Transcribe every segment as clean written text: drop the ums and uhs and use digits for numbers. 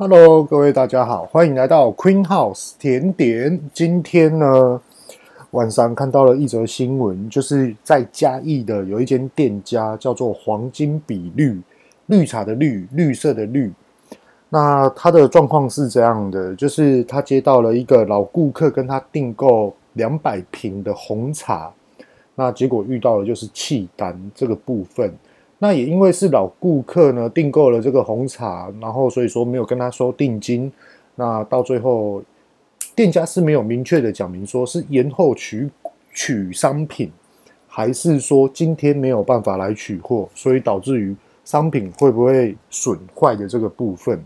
Hello， 各位大家好，欢迎来到 Queenhouse 甜点。今天呢，晚上看到了一则新闻，就是在嘉义的有一间店家叫做黄金比绿，绿茶的绿，绿色的绿。那他的状况是这样的，就是他接到了一个老顾客跟他订购200瓶的红茶，那结果遇到的就是弃单这个部分。那也因为是老顾客呢订购了这个红茶，然后所以说没有跟他收定金，那到最后店家是没有明确的讲明说是延后取商品，还是说今天没有办法来取货，所以导致于商品会不会损坏的这个部分。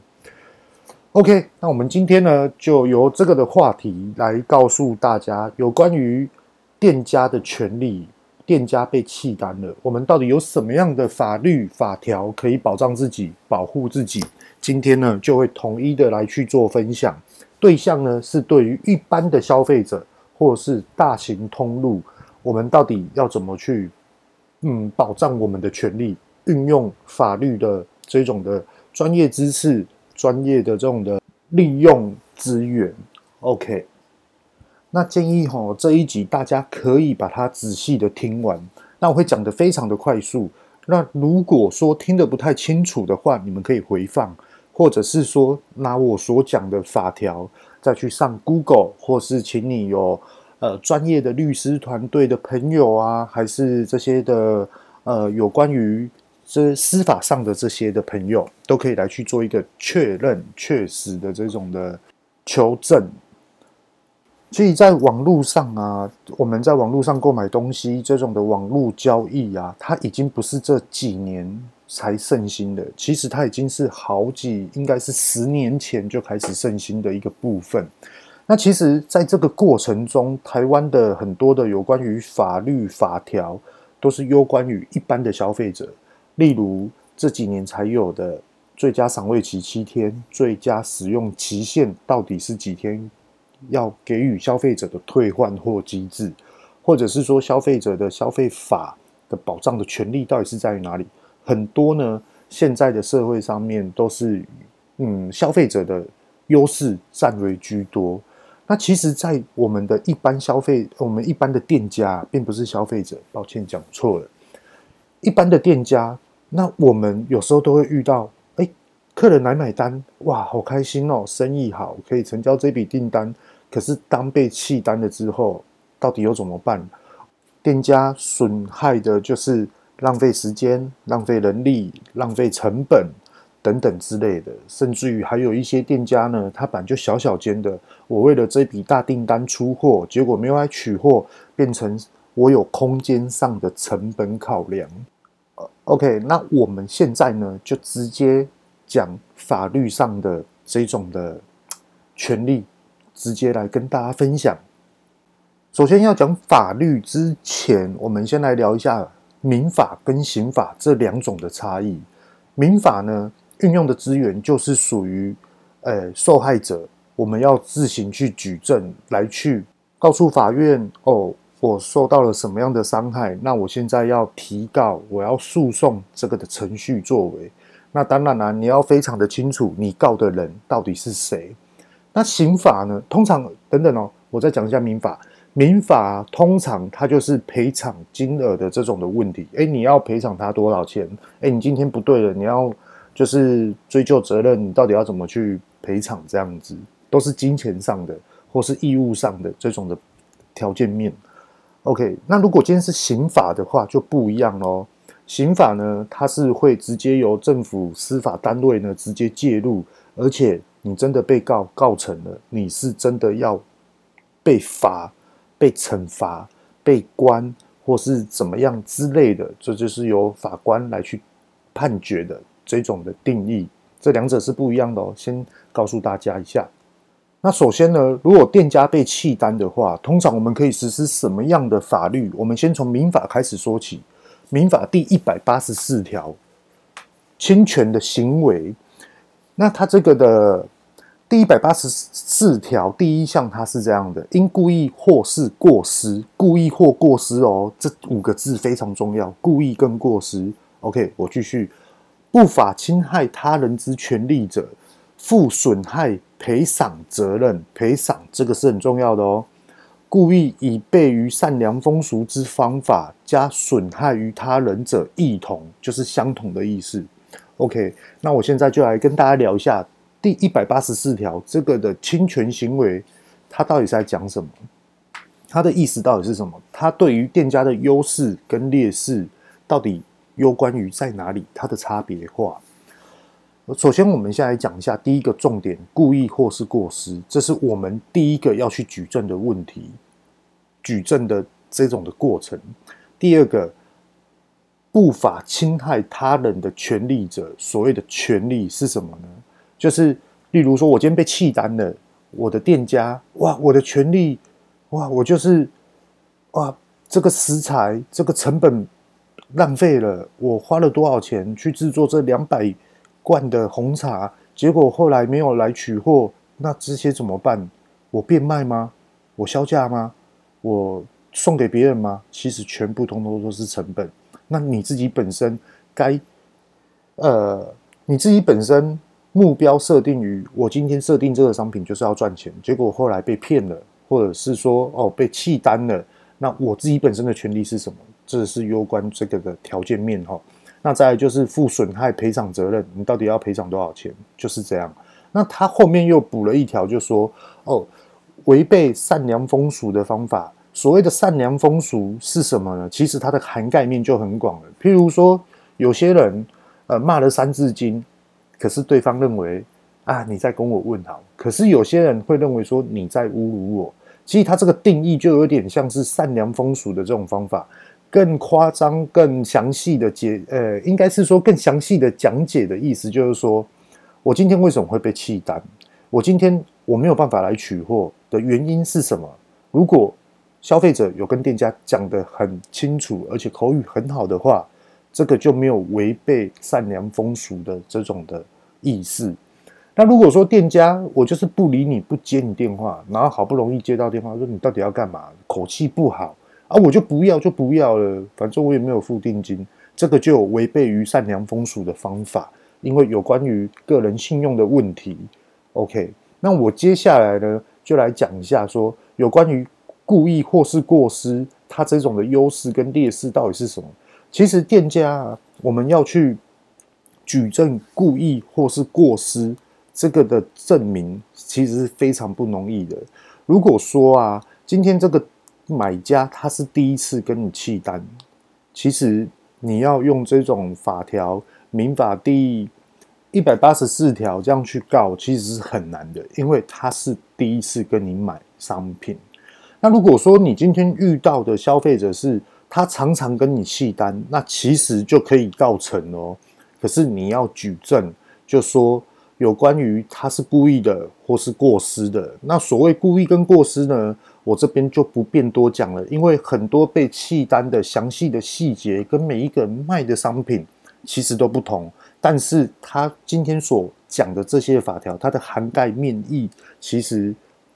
OK， 那我们今天呢就由这个的话题来告诉大家有关于店家的权利。店家被弃单了，我们到底有什么样的法律法条可以保障自己、保护自己？今天呢，就会统一的来去做分享。对象呢是对于一般的消费者，或是大型通路，我们到底要怎么去保障我们的权利？运用法律的这种的专业知识、专业的这种的利用资源。OK。那建议这一集大家可以把它仔细的听完，那我会讲得非常的快速。那如果说听得不太清楚的话，你们可以回放，或者是说拿我所讲的法条再去上 Google， 或是请你有专业的律师团队的朋友啊，还是这些的有关于这司法上的这些的朋友，都可以来去做一个确认、确实的这种的求证。其实在网络上啊，我们在网络上购买东西这种的网络交易啊，它已经不是这几年才盛行的，其实它已经是应该是10年前就开始盛行的一个部分。那其实在这个过程中，台湾的很多的有关于法律法条都是攸关于一般的消费者，例如这几年才有的最佳赏味期7天，最佳使用期限到底是几天，要给予消费者的退换货机制，或者是说消费者的消费法的保障的权利到底是在于哪里？很多呢，现在的社会上面都是消费者的优势占为居多。那其实，在我们的一般我们一般的店家，并不是消费者，抱歉讲错了，一般的店家，那我们有时候都会遇到。客人来买单，哇，好开心哦，生意好，可以成交这笔订单。可是当被弃单了之后，到底又怎么办？店家损害的就是浪费时间、浪费人力、浪费成本等等之类的，甚至于还有一些店家呢，他本来就小小间的，我为了这笔大订单出货，结果没有来取货，变成我有空间上的成本考量。OK， 那我们现在呢，就直接讲法律上的这种的权利，直接来跟大家分享。首先要讲法律之前，我们先来聊一下民法跟刑法这两种的差异。民法呢，运用的资源就是属于受害者，我们要自行去举证，来去告诉法院哦，我受到了什么样的伤害，那我现在要提告，我要诉讼这个的程序作为。那当然啦，你要非常的清楚你告的人到底是谁。那刑法呢，通常我再讲一下民法。民法通常它就是赔偿金额的这种的问题。你要赔偿他多少钱？你今天不对了，你要就是追究责任，你到底要怎么去赔偿这样子，都是金钱上的或是义务上的这种的条件面。OK， 那如果今天是刑法的话就不一样咯。刑法呢，它是会直接由政府司法单位呢直接介入，而且你真的被告成了，你是真的要被罚、被惩罚、被关或是怎么样之类的，这就是由法官来去判决的这种的定义，这两者是不一样的哦，先告诉大家一下。那首先呢，如果店家被弃单的话，通常我们可以实施什么样的法律？我们先从民法开始说起。民法第184条，侵权的行为。那它这个的第184条第一项，它是这样的：因故意或是过失，故意或过失哦，这5个字非常重要，故意跟过失。OK， 我继续，不法侵害他人之权利者，负损害赔偿责任，赔偿这个是很重要的哦。故意以悖于善良风俗之方法加损害于他人者，异同，就是相同的意思。OK， 那我现在就来跟大家聊一下第184条这个的侵权行为，它到底是在讲什么？它的意思到底是什么？它对于店家的优势跟劣势到底攸关于在哪里？它的差别化。首先，我们先来讲一下第一个重点：故意或是过失，这是我们第一个要去举证的问题。举证的这种的过程。第二个，不法侵害他人的权利者，所谓的权利是什么呢？就是例如说，我今天被契单了，我的店家，哇，我的权利，哇，我就是，哇，这个食材，这个成本浪费了，我花了多少钱去制作这200罐的红茶，结果后来没有来取货，那这些怎么办？我变卖吗？我销价吗？我送给别人吗？其实全部通通都是成本。那你自己本身你自己本身目标设定于我今天设定这个商品就是要赚钱，结果后来被骗了，或者是说被弃单了，那我自己本身的权利是什么？这是攸关这个的条件面哈。那再来就是负损害赔偿责任，你到底要赔偿多少钱？就是这样。那他后面又补了一条，就说违背善良风俗的方法。所谓的善良风俗是什么呢？其实它的涵盖面就很广了。譬如说，有些人骂了三字经，可是对方认为啊你在跟我问好，可是有些人会认为说你在侮辱我。其实它这个定义就有点像是善良风俗的这种方法，更夸张、更详细的应该是说更详细的讲解的意思，就是说我今天为什么会被弃单？我今天我没有办法来取货的原因是什么？如果消费者有跟店家讲得很清楚，而且口语很好的话，这个就没有违背善良风俗的这种的意思。那如果说店家我就是不理你，不接你电话，然后好不容易接到电话说你到底要干嘛，口气不好啊，我就不要了，反正我也没有付定金，这个就有违背于善良风俗的方法，因为有关于个人信用的问题。 OK， 那我接下来呢就来讲一下说有关于故意或是过失，它这种的优势跟劣势到底是什么？其实店家我们要去举证故意或是过失这个的证明，其实是非常不容易的。如果说今天这个买家他是第一次跟你契单，其实你要用这种法条，民法第184条这样去告，其实是很难的，因为他是第一次跟你买商品。那如果说你今天遇到的消费者是他常常跟你契单，那其实就可以告成哦。可是你要举证，就说有关于他是故意的或是过失的。那所谓故意跟过失呢，我这边就不便多讲了，因为很多被契单的详细的细节跟每一个人卖的商品其实都不同，但是他今天所讲的这些法条，它的涵盖面意其实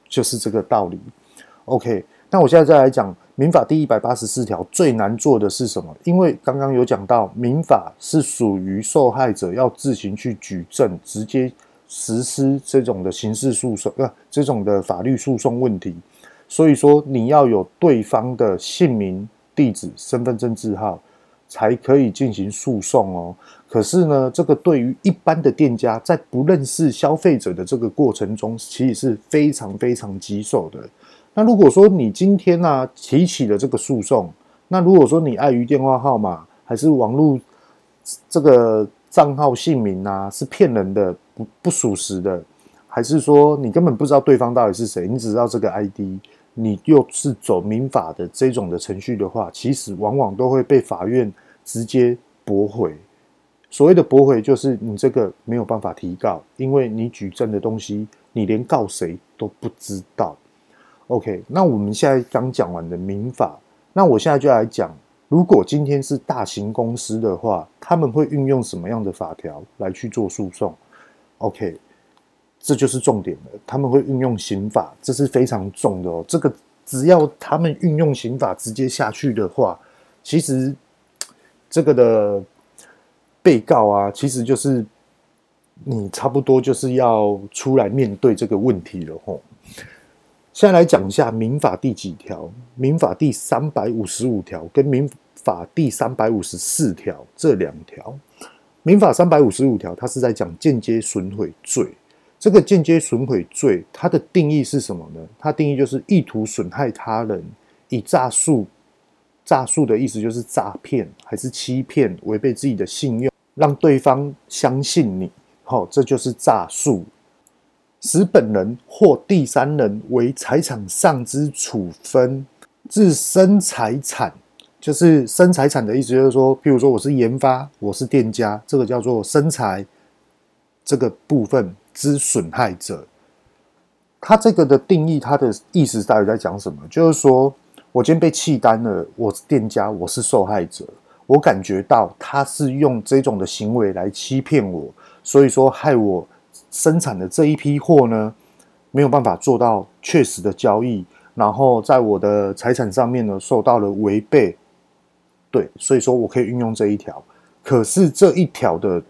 就是这个道理。OK， 那我现在再来讲民法第184条最难做的是什么？因为刚刚有讲到民法是属于受害者要自行去举证，直接实施这种的刑事诉讼这种的法律诉讼问题。所以说你要有对方的姓名、地址、身份证字号才可以进行诉讼哦。可是呢，这个对于一般的店家在不认识消费者的这个过程中，其实是非常非常棘手的。那如果说你今天提起了这个诉讼，那如果说你碍于电话号码还是网络这个账号姓名是骗人的、不属实的，还是说你根本不知道对方到底是谁，你只知道这个 ID， 你又是走民法的这种的程序的话，其实往往都会被法院直接驳回。所谓的驳回就是你这个没有办法提告，因为你举证的东西你连告谁都不知道。OK， 那我们现在刚讲完的民法，那我现在就来讲，如果今天是大型公司的话，他们会运用什么样的法条来去做诉讼？ OK， 这就是重点了，他们会运用刑法，这是非常重的哦。这个只要他们运用刑法直接下去的话，其实这个的被告其实就是你差不多就是要出来面对这个问题了吼。现在来讲一下民法第几条，民法第355条跟民法第354条这两条。民法355条它是在讲间接损毁罪，这个间接损毁罪它的定义是什么呢？它定义就是意图损害他人以诈术，诈术的意思就是诈骗还是欺骗，违背自己的信用，让对方相信你，这就是诈术。使本人或第三人为财产上之处分致身财产，就是身财产的意思就是说，譬如说我是研发，我是店家，这个叫做身财这个部分之损害者。它这个的定义，它的意思到底在讲什么？就是说我今天被契单了，我是店家，我是受害者，我感觉到他是用这种的行为来欺骗我，所以说害我生产的这一批货呢，没有办法做到确实的交易，然后在我的财产上面呢受到了违背，对，所以说我可以运用这一条。可是这一条的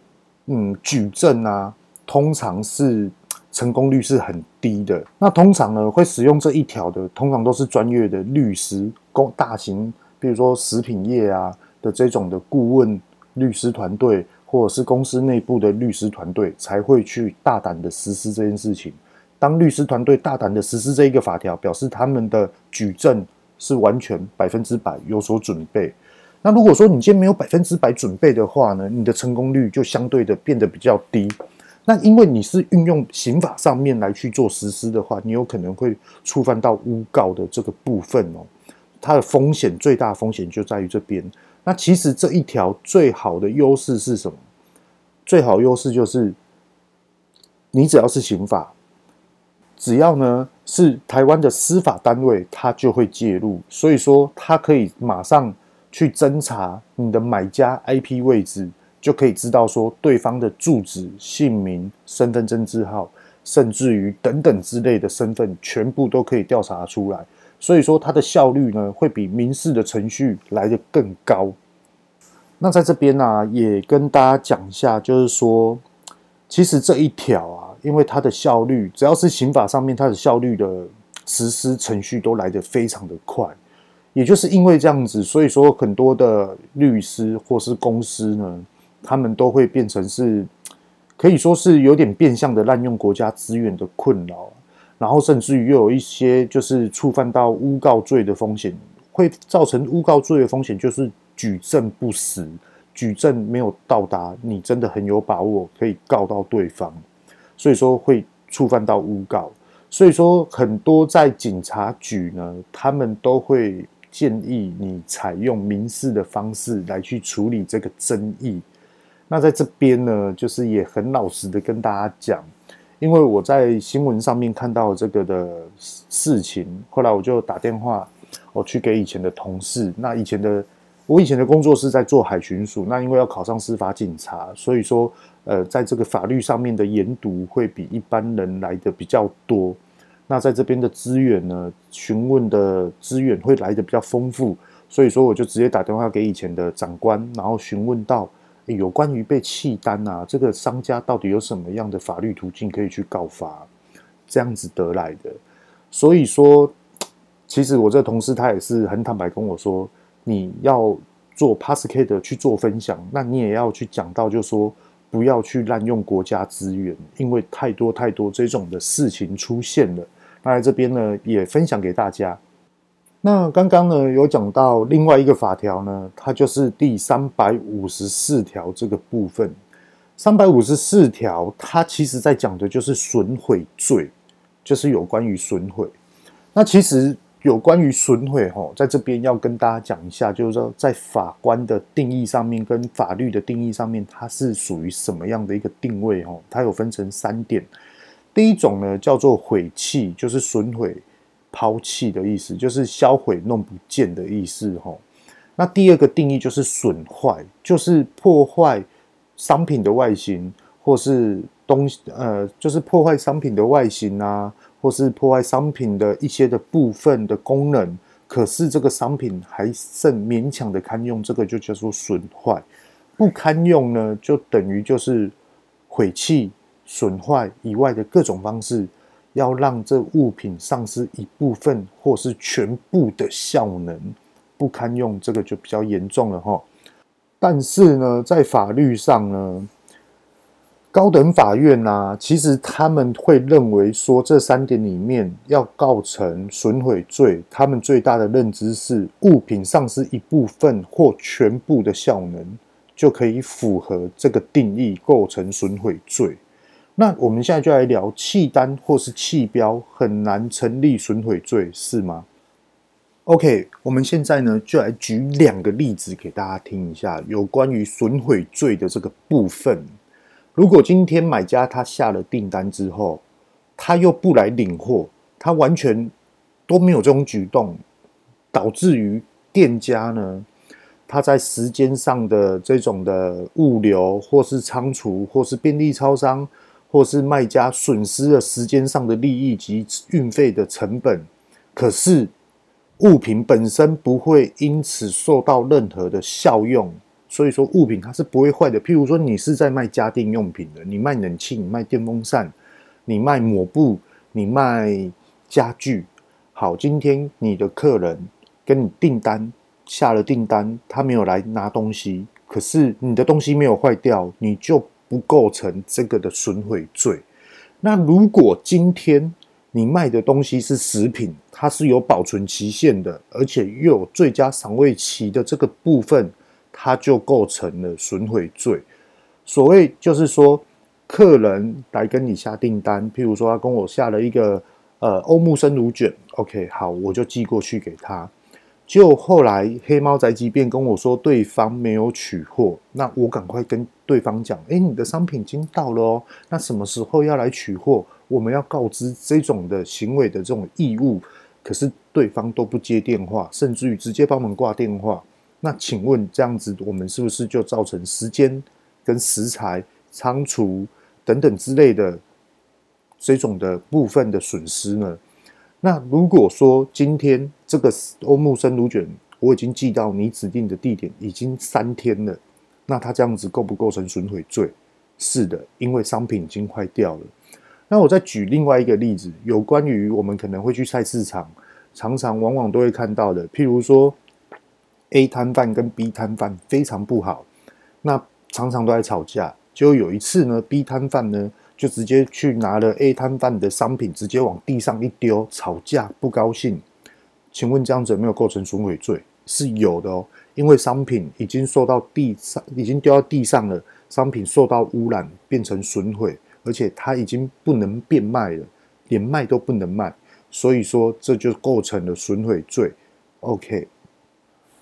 举证啊，通常是成功率是很低的。那通常呢，会使用这一条的，通常都是专业的律师、大型，比如说食品业啊的这种的顾问律师团队，或者是公司内部的律师团队才会去大胆的实施这件事情。当律师团队大胆的实施这一个法条，表示他们的举证是完全100%有所准备。那如果说你今天没有100%准备的话呢，你的成功率就相对的变得比较低。那因为你是运用刑法上面来去做实施的话，你有可能会触犯到诬告的这个部分哦。它的风险，最大风险就在于这边。那其实这一条最好的优势是什么？最好的优势就是，你只要是刑法，只要呢是台湾的司法单位，它就会介入，所以说它可以马上去侦查你的买家 IP 位置。就可以知道说对方的住址、姓名、身份证字号，甚至于等等之类的身份，全部都可以调查出来。所以说它的效率呢，会比民事的程序来得更高。那在这边啊，也跟大家讲一下，就是说，其实这一条啊，因为它的效率，只要是刑法上面，它的效率的实施程序都来得非常的快。也就是因为这样子，所以说很多的律师或是公司呢，他们都会变成是，可以说是有点变相的滥用国家资源的困扰，然后甚至于又有一些就是触犯到诬告罪的风险，会造成诬告罪的风险就是举证不实，举证没有到达你真的很有把握可以告到对方，所以说会触犯到诬告。所以说很多在警察局呢，他们都会建议你采用民事的方式来去处理这个争议。那在这边呢，就是也很老实的跟大家讲，因为我在新闻上面看到这个的事情，后来我就打电话，我去给以前的同事。那我以前的工作是在做海巡署，那因为要考上司法警察，所以说在这个法律上面的研读会比一般人来的比较多。那在这边的资源呢，询问的资源会来的比较丰富，所以说我就直接打电话给以前的长官，然后询问到有关于被契单啊，这个商家到底有什么样的法律途径可以去告发，这样子得来的。所以说，其实我这同事他也是很坦白跟我说，你要做 Podcast 的去做分享，那你也要去讲到，就是说不要去滥用国家资源，因为太多这种的事情出现了。那在这边呢，也分享给大家。那刚刚呢有讲到另外一个法条呢，它就是第354条这个部分。354条它其实在讲的就是损毁罪，就是有关于损毁。那其实有关于损毁在这边要跟大家讲一下，就是说在法官的定义上面跟法律的定义上面，它是属于什么样的一个定位它有分成3点。第一种呢叫做毁弃，就是损毁抛弃的意思，就是销毁弄不见的意思。那第二个定义就是损坏，就是破坏商品的外形，或是就是破坏商品的外形啊，或是破坏商品的一些的部分的功能，可是这个商品还剩勉强的堪用，这个就叫做损坏。不堪用呢，就等于就是毁弃、损坏以外的各种方式，要让这物品丧失一部分或是全部的效能，不堪用，这个就比较严重了齁。但是呢，在法律上呢，高等法院啊，其实他们会认为说，这3点里面要构成损毁罪，他们最大的认知是物品丧失一部分或全部的效能，就可以符合这个定义，构成损毁罪。那我们现在就来聊契丹或是契标很难成立损毁罪，是吗？OK， 我们现在呢就来举2个例子给大家听一下，有关于损毁罪的这个部分。如果今天买家他下了订单之后，他又不来领货，他完全都没有这种举动，导致于店家呢，他在时间上的这种的物流或是仓储或是便利超商或是卖家损失了时间上的利益及运费的成本，可是物品本身不会因此受到任何的效用，所以说物品它是不会坏的。譬如说你是在卖家电用品的，你卖冷气，你卖电风扇，你卖抹布，你卖家具。好，今天你的客人跟你订单，下了订单，他没有来拿东西，可是你的东西没有坏掉，你就不构成这个的损毁罪。那如果今天你卖的东西是食品，它是有保存期限的，而且又有最佳赏味期的这个部分，它就构成了损毁罪。所谓就是说，客人来跟你下订单，譬如说他跟我下了一个欧姆生乳卷 ，OK， 好，我就寄过去给他。就后来黑猫宅急便跟我说对方没有取货，那我赶快跟对方讲，你的商品已经到了哦，那什么时候要来取货？我们要告知这种的行为的这种义务，可是对方都不接电话，甚至于直接帮我们挂电话。那请问这样子，我们是不是就造成时间跟食材、仓储等等之类的这种的部分的损失呢？那如果说今天这个欧姆生乳卷我已经寄到你指定的地点已经3天了，那它这样子构不构成损毁罪？是的，因为商品已经坏掉了。那我再举另外一个例子，有关于我们可能会去菜市场，常常往往都会看到的，譬如说 A 摊贩跟 B 摊贩非常不好，那常常都在吵架。结果有一次呢 ，B 摊贩呢就直接去拿了 A 摊贩的商品，直接往地上一丢，吵架不高兴。请问这样子有没有构成损毁罪？是有的哦，因为商品已经受到地上，已经丢到地上了，商品受到污染变成损毁。而且它已经不能变卖了，连卖都不能卖，所以说这就构成了损毁罪。OK，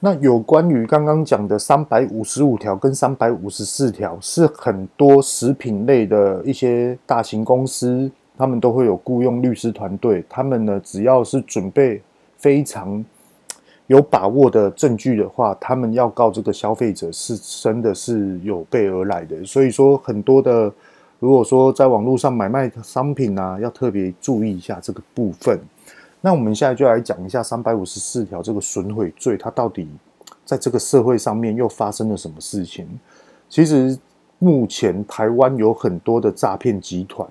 那有关于刚刚讲的355条跟354条，是很多食品类的一些大型公司，他们都会有雇用律师团队，他们呢只要是准备非常有把握的证据的话，他们要告这个消费者是真的是有备而来的。所以说很多的，如果说在网络上买卖商品啊，要特别注意一下这个部分。那我们现在就来讲一下354条这个损毁罪，它到底在这个社会上面又发生了什么事情？其实目前台湾有很多的诈骗集团，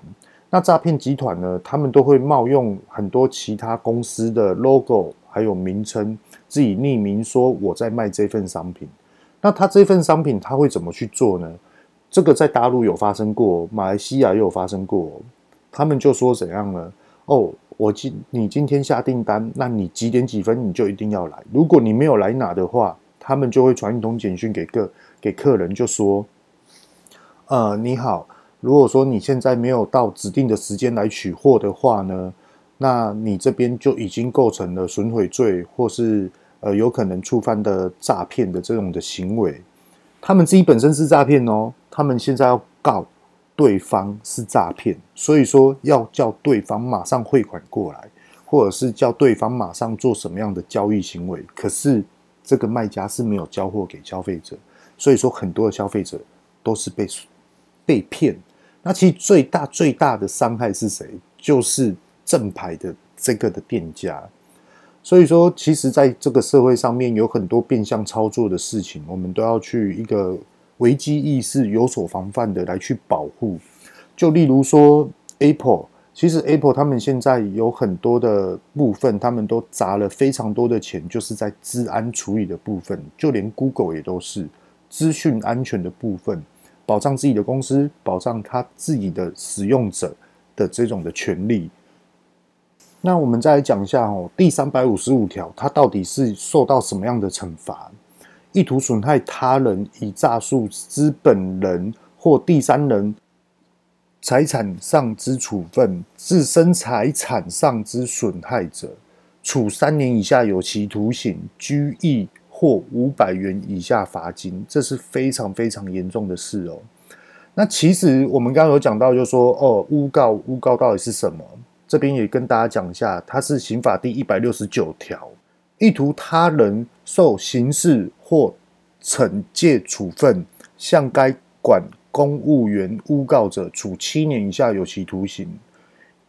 那诈骗集团呢，他们都会冒用很多其他公司的 logo 还有名称，自己匿名说我在卖这份商品。那他这份商品他会怎么去做呢？这个在大陆有发生过，马来西亚也有发生过。他们就说怎样呢？哦，你今天下订单，那你几点几分你就一定要来。如果你没有来拿的话，他们就会传一通简讯给客人，就说：你好，如果说你现在没有到指定的时间来取货的话呢，那你这边就已经构成了损毁罪，或是有可能触犯的诈骗的这种的行为。他们自己本身是诈骗哦，他们现在要告对方是诈骗，所以说要叫对方马上汇款过来，或者是叫对方马上做什么样的交易行为。可是这个卖家是没有交货给消费者，所以说很多的消费者都是被骗。那其实最大的伤害是谁？就是正牌的这个的店家。所以说其实在这个社会上面有很多变相操作的事情，我们都要去一个危机意识有所防范的来去保护。就例如说 Apple， 其实 Apple 他们现在有很多的部分，他们都砸了非常多的钱，就是在资安处理的部分，就连 Google 也都是资讯安全的部分，保障自己的公司，保障他自己的使用者的这种的权利。那我们再来讲一下哦，第355条它到底是受到什么样的惩罚？意图损害他人以诈术之本人或第三人财产上之处分，自身财产上之损害者，处3年以下有期徒刑、拘役或500元以下罚金。这是非常非常严重的事哦。那其实我们刚刚有讲到就是说诬告到底是什么？这边也跟大家讲一下，它是刑法第169条，意图他人受刑事或惩戒处分，向该管公务员诬告者，处7年以下有期徒刑；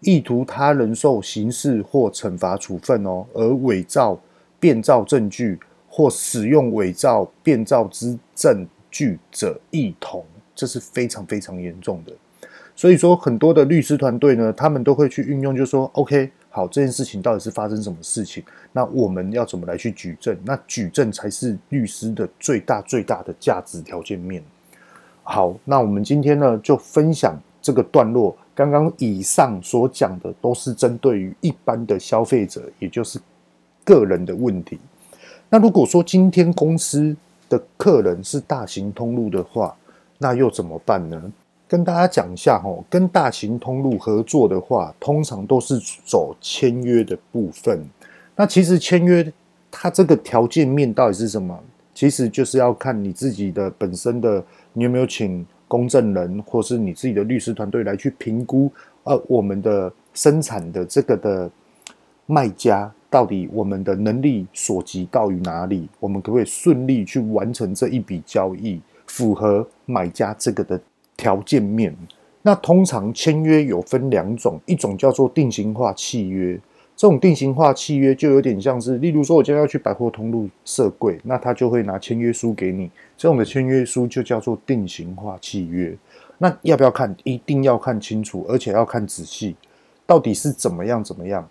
意图他人受刑事或惩罚处分哦，而伪造、变造证据或使用伪造、变造之证据者，一同。这是非常非常严重的。所以说，很多的律师团队呢，他们都会去运用，就说 OK， 好，这件事情到底是发生什么事情？那我们要怎么来去举证？那举证才是律师的最大的价值条件面。好，那我们今天呢，就分享这个段落。刚刚以上所讲的都是针对于一般的消费者，也就是个人的问题。那如果说今天公司的客人是大型通路的话，那又怎么办呢？跟大家讲一下哦，跟大型通路合作的话，通常都是走签约的部分。那其实签约它这个条件面到底是什么？其实就是要看你自己的本身的，你有没有请公证人或是你自己的律师团队来去评估，我们的生产的这个的卖家到底我们的能力所及到于哪里，我们可不可以顺利去完成这一笔交易，符合买家这个的条件面。那通常签约有分2种，一种叫做定型化契约，这种定型化契约就有点像是，例如说我今天要去百货通路设柜，那他就会拿签约书给你，这种的签约书就叫做定型化契约。那要不要看？一定要看清楚，而且要看仔细，到底是怎么样。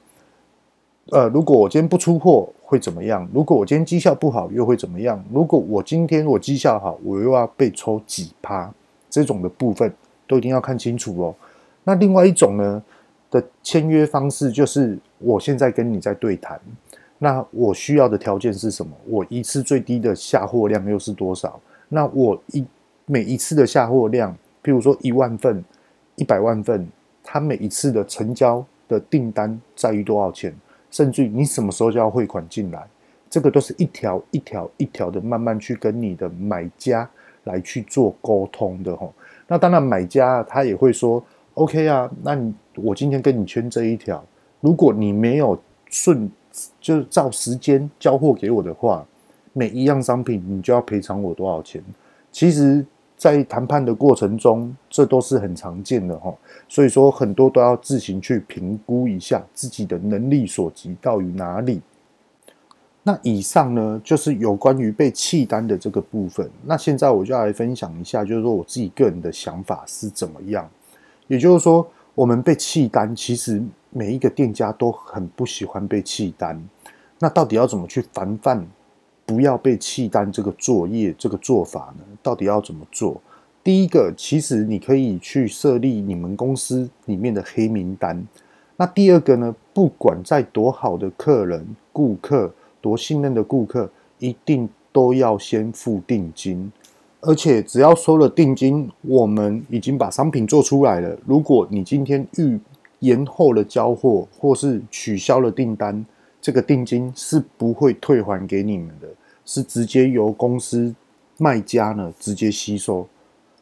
如果我今天不出货会怎么样？如果我今天绩效不好又会怎么样？如果我今天我绩效好，我又要被抽几%？这种的部分都一定要看清楚哦。那另外一种呢的签约方式就是我现在跟你在对谈，那我需要的条件是什么？我一次最低的下货量又是多少？那我每一次的下货量，譬如说10000份、100万份，它每一次的成交的订单在于多少钱？甚至于你什么时候就要汇款进来？这个都是一条的慢慢去跟你的买家来去做沟通的哦。那当然买家他也会说 OK 啊，那我今天跟你签这一条，如果你没有就是照时间交货给我的话，每一样商品你就要赔偿我多少钱。其实在谈判的过程中，这都是很常见的哦。所以说很多都要自行去评估一下自己的能力所及到于哪里。那以上呢，就是有关于被弃单的这个部分。那现在我就来分享一下，就是说我自己个人的想法是怎么样。也就是说，我们被弃单，其实每一个店家都很不喜欢被弃单。那到底要怎么去防范不要被弃单这个作业、这个做法呢？到底要怎么做？第一个，其实你可以去设立你们公司里面的黑名单。那第二个呢，不管再多好的客人、顾客，多信任的顾客，一定都要先付定金，而且只要收了定金，我们已经把商品做出来了。如果你今天延后了交货，或是取消了订单，这个定金是不会退还给你们的，是直接由公司卖家呢直接吸收，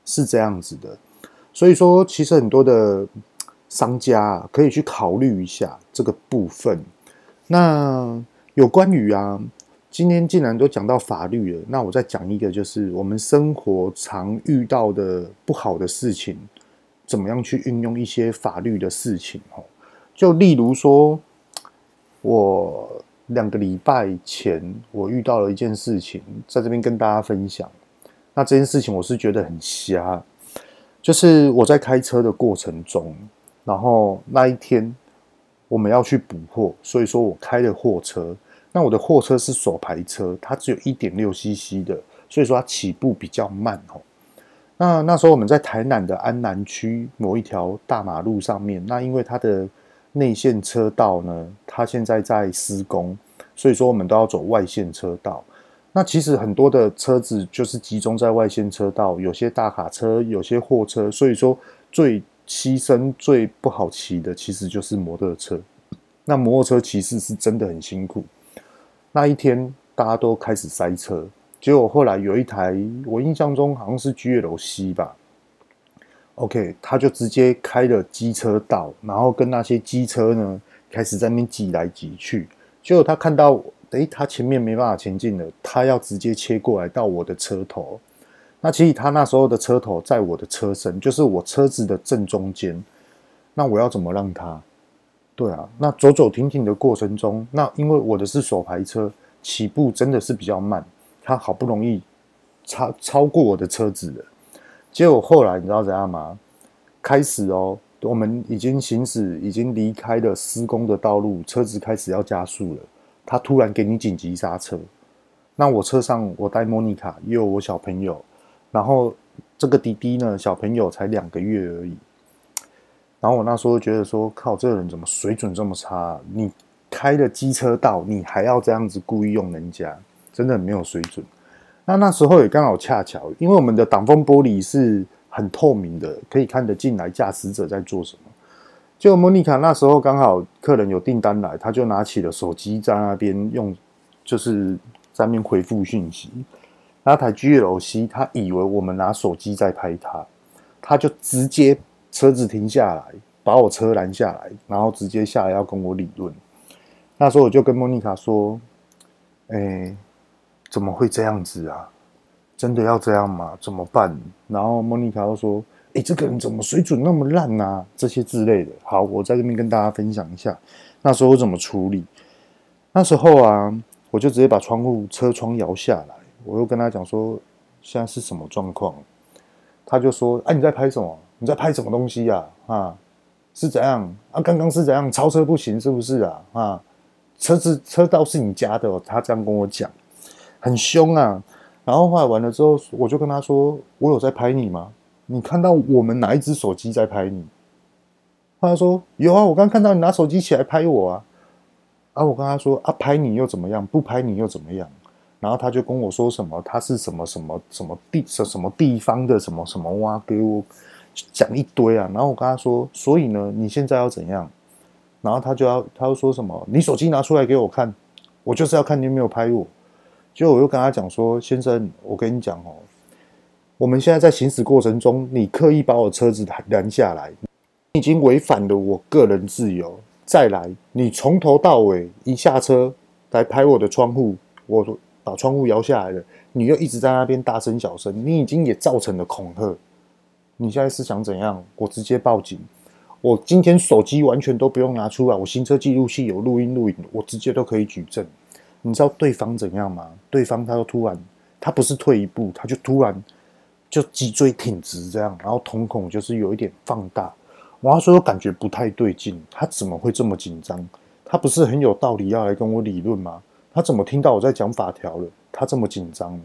是这样子的。所以说，其实很多的商家啊，可以去考虑一下这个部分。那有关于今天既然都讲到法律了，那我再讲一个，就是我们生活常遇到的不好的事情，怎么样去运用一些法律的事情。就例如说，我2个礼拜前我遇到了一件事情，在这边跟大家分享。那这件事情我是觉得很瞎。就是我在开车的过程中，然后那一天我们要去补货，所以说我开了货车。那我的货车是手排车，它只有 1.6cc 的，所以说它起步比较慢哦。那时候我们在台南的安南区某一条大马路上面，那因为它的内线车道呢，它现在在施工，所以说我们都要走外线车道。那其实很多的车子就是集中在外线车道，有些大卡车，有些货车，所以说最牺牲最不好骑的其实就是摩托车。那摩托车骑士是真的很辛苦。那一天大家都开始塞车，结果后来有一台，我印象中好像是 GLC 吧， OK， 他就直接开了机车道，然后跟那些机车呢开始在那边挤来挤去。结果他看到他前面没办法前进了，他要直接切过来到我的车头。那其实他那时候的车头在我的车身，就是我车子的正中间，那我要怎么让他？对啊，那走走停停的过程中，那因为我的是手排车，起步真的是比较慢，他好不容易超过我的车子了。结果后来你知道怎样吗？开始哦，我们已经行驶，已经离开了施工的道路，车子开始要加速了，他突然给你紧急刹车。那我车上我带莫妮卡，也有我小朋友，然后这个弟弟呢，小朋友才2个月而已。然后我那时候觉得说，靠，这个人怎么水准这么差啊？你开了机车道，你还要这样子故意用人家，真的很没有水准。那时候也刚好恰巧，因为我们的挡风玻璃是很透明的，可以看得进来驾驶者在做什么。结果莫妮卡那时候刚好客人有订单来，他就拿起了手机在那边用，就是在那边回复讯息。那台 GLC 他以为我们拿手机在拍他，他就直接车子停下来，把我车拦下来，然后直接下来要跟我理论。那时候我就跟莫妮卡说：“怎么会这样子啊？真的要这样吗？怎么办？”然后莫妮卡又说：“这个人怎么水准那么烂啊？”这些之类的。好，我在这边跟大家分享一下那时候我怎么处理。那时候啊，我就直接把车窗摇下来，我又跟他讲说现在是什么状况。他就说：“你在拍什么？你在拍什么东西啊？啊，是怎样啊？刚刚是怎样？超车不行是不是啊？啊，车道是你家的哦。”他这样跟我讲，很凶啊。然后后来完了之后，我就跟他说：“我有在拍你吗？你看到我们哪一只手机在拍你？”他说：“有啊，我刚看到你拿手机起来拍我啊。”啊，我跟他说：“啊，拍你又怎么样？不拍你又怎么样？”然后他就跟我说什么，他是什么地方的什么什么哇，给我讲一堆啊。然后我跟他说：“所以呢，你现在要怎样？”然后他就说什么：“你手机拿出来给我看，我就是要看你有没有拍我。”结果我又跟他讲说：“先生，我跟你讲哦，我们现在在行驶过程中，你刻意把我车子拦下来，你已经违反了我个人自由。再来，你从头到尾一下车来拍我的窗户，我把窗户摇下来了，你又一直在那边大声小声，你已经也造成了恐吓。你现在是想怎样？我直接报警。我今天手机完全都不用拿出来，我行车记录器有录音录影，我直接都可以举证。你知道对方怎样吗？对方他就突然，他不是退一步，他就突然就脊椎挺直这样，然后瞳孔就是有一点放大。我那时候感觉不太对劲，他怎么会这么紧张？他不是很有道理要来跟我理论吗？他怎么听到我在讲法条了？他这么紧张呢？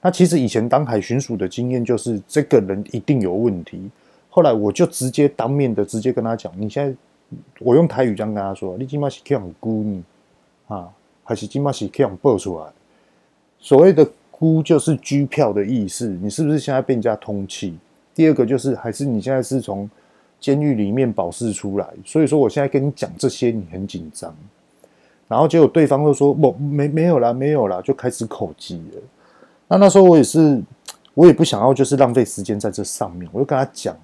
那其实以前当海巡署的经验就是，这个人一定有问题。后来我就直接当面的直接跟他讲，你现在我用台语这样跟他说，你现在是去人孤呢啊，还是现在是去人报出来？所谓的孤就是拘票的意思，你是不是现在被人家通缉？第二个就是还是你现在是从监狱里面保释出来，所以说我现在跟你讲这些，你很紧张。然后结果对方就说没有啦，就开始口急了。那时候我也不想要就是浪费时间在这上面，我就跟他讲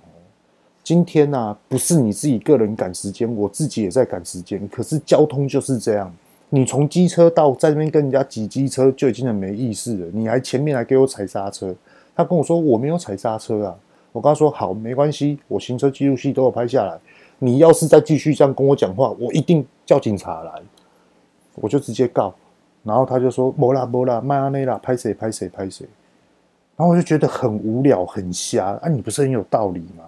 今天啊，不是你自己个人赶时间，我自己也在赶时间，可是交通就是这样，你从机车道在那边跟人家挤机车就已经很没意思了，你还前面还给我踩刹车。他跟我说我没有踩刹车啊，我跟他说好，没关系，我行车记录器都有拍下来，你要是再继续这样跟我讲话，我一定叫警察来。我就直接告，然后他就说没啦，别这样啦，抱歉。然后我就觉得很无聊很瞎啊，你不是很有道理吗？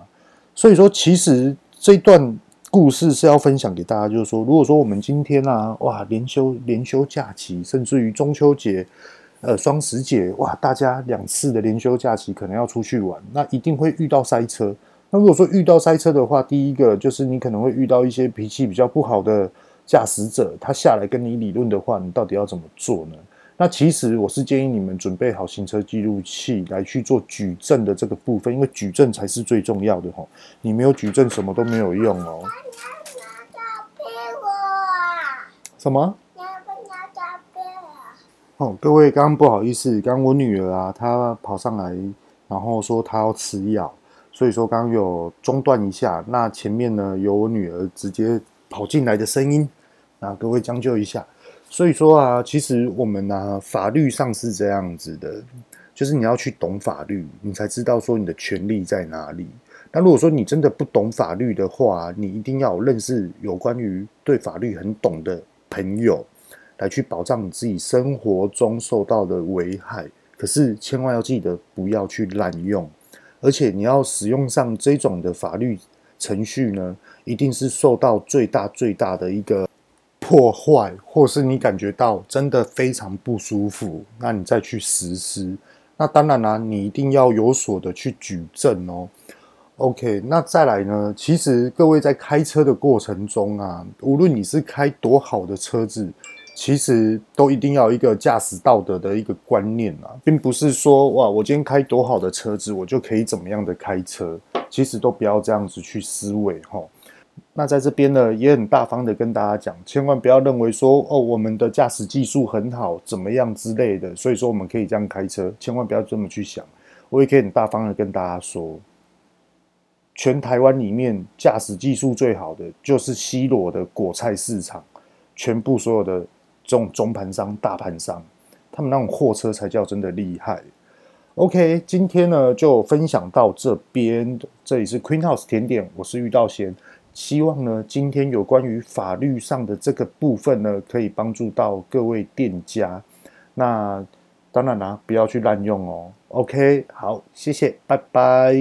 所以说其实这段故事是要分享给大家，就是说如果说我们今天啊，哇，连休假期，甚至于中秋节双十节，哇，大家2次的连休假期可能要出去玩，那一定会遇到塞车。那如果说遇到塞车的话，第一个就是你可能会遇到一些脾气比较不好的驾驶者，他下来跟你理论的话，你到底要怎么做呢？那其实我是建议你们准备好行车记录器来去做举证的这个部分，因为举证才是最重要的哦。你没有举证什么都没有用哦。什么？哦，各位，刚刚不好意思，刚刚我女儿啊，她跑上来，然后说她要吃药，所以说刚刚有中断一下。那前面呢有我女儿直接跑进来的声音，那各位将就一下。所以说啊，其实我们啊，法律上是这样子的，就是你要去懂法律，你才知道说你的权利在哪里。那如果说你真的不懂法律的话，你一定要认识有关于对法律很懂的朋友，来去保障你自己生活中受到的危害，可是千万要记得不要去滥用，而且你要使用上这种的法律程序呢，一定是受到最大的一个破坏，或是你感觉到真的非常不舒服，那你再去实施。那当然啦、啊，你一定要有所的去举证哦。OK， 那再来呢？其实各位在开车的过程中啊，无论你是开多好的车子，其实都一定要有一个驾驶道德的一个观念啊，并不是说哇，我今天开多好的车子，我就可以怎么样的开车，其实都不要这样子去思维齁。那在这边呢，也很大方的跟大家讲，千万不要认为说哦，我们的驾驶技术很好，怎么样之类的，所以说我们可以这样开车，千万不要这么去想。我也可以很大方的跟大家说，全台湾里面驾驶技术最好的就是西螺的果菜市场，全部所有的这种中盘商、大盘商，他们那种货车才叫真的厉害。OK， 今天呢就分享到这边，这里是 Queenhouse 甜点，我是玉道贤，希望呢今天有关于法律上的这个部分呢，可以帮助到各位店家。那当然啦、啊，不要去滥用哦。OK， 好，谢谢，拜拜。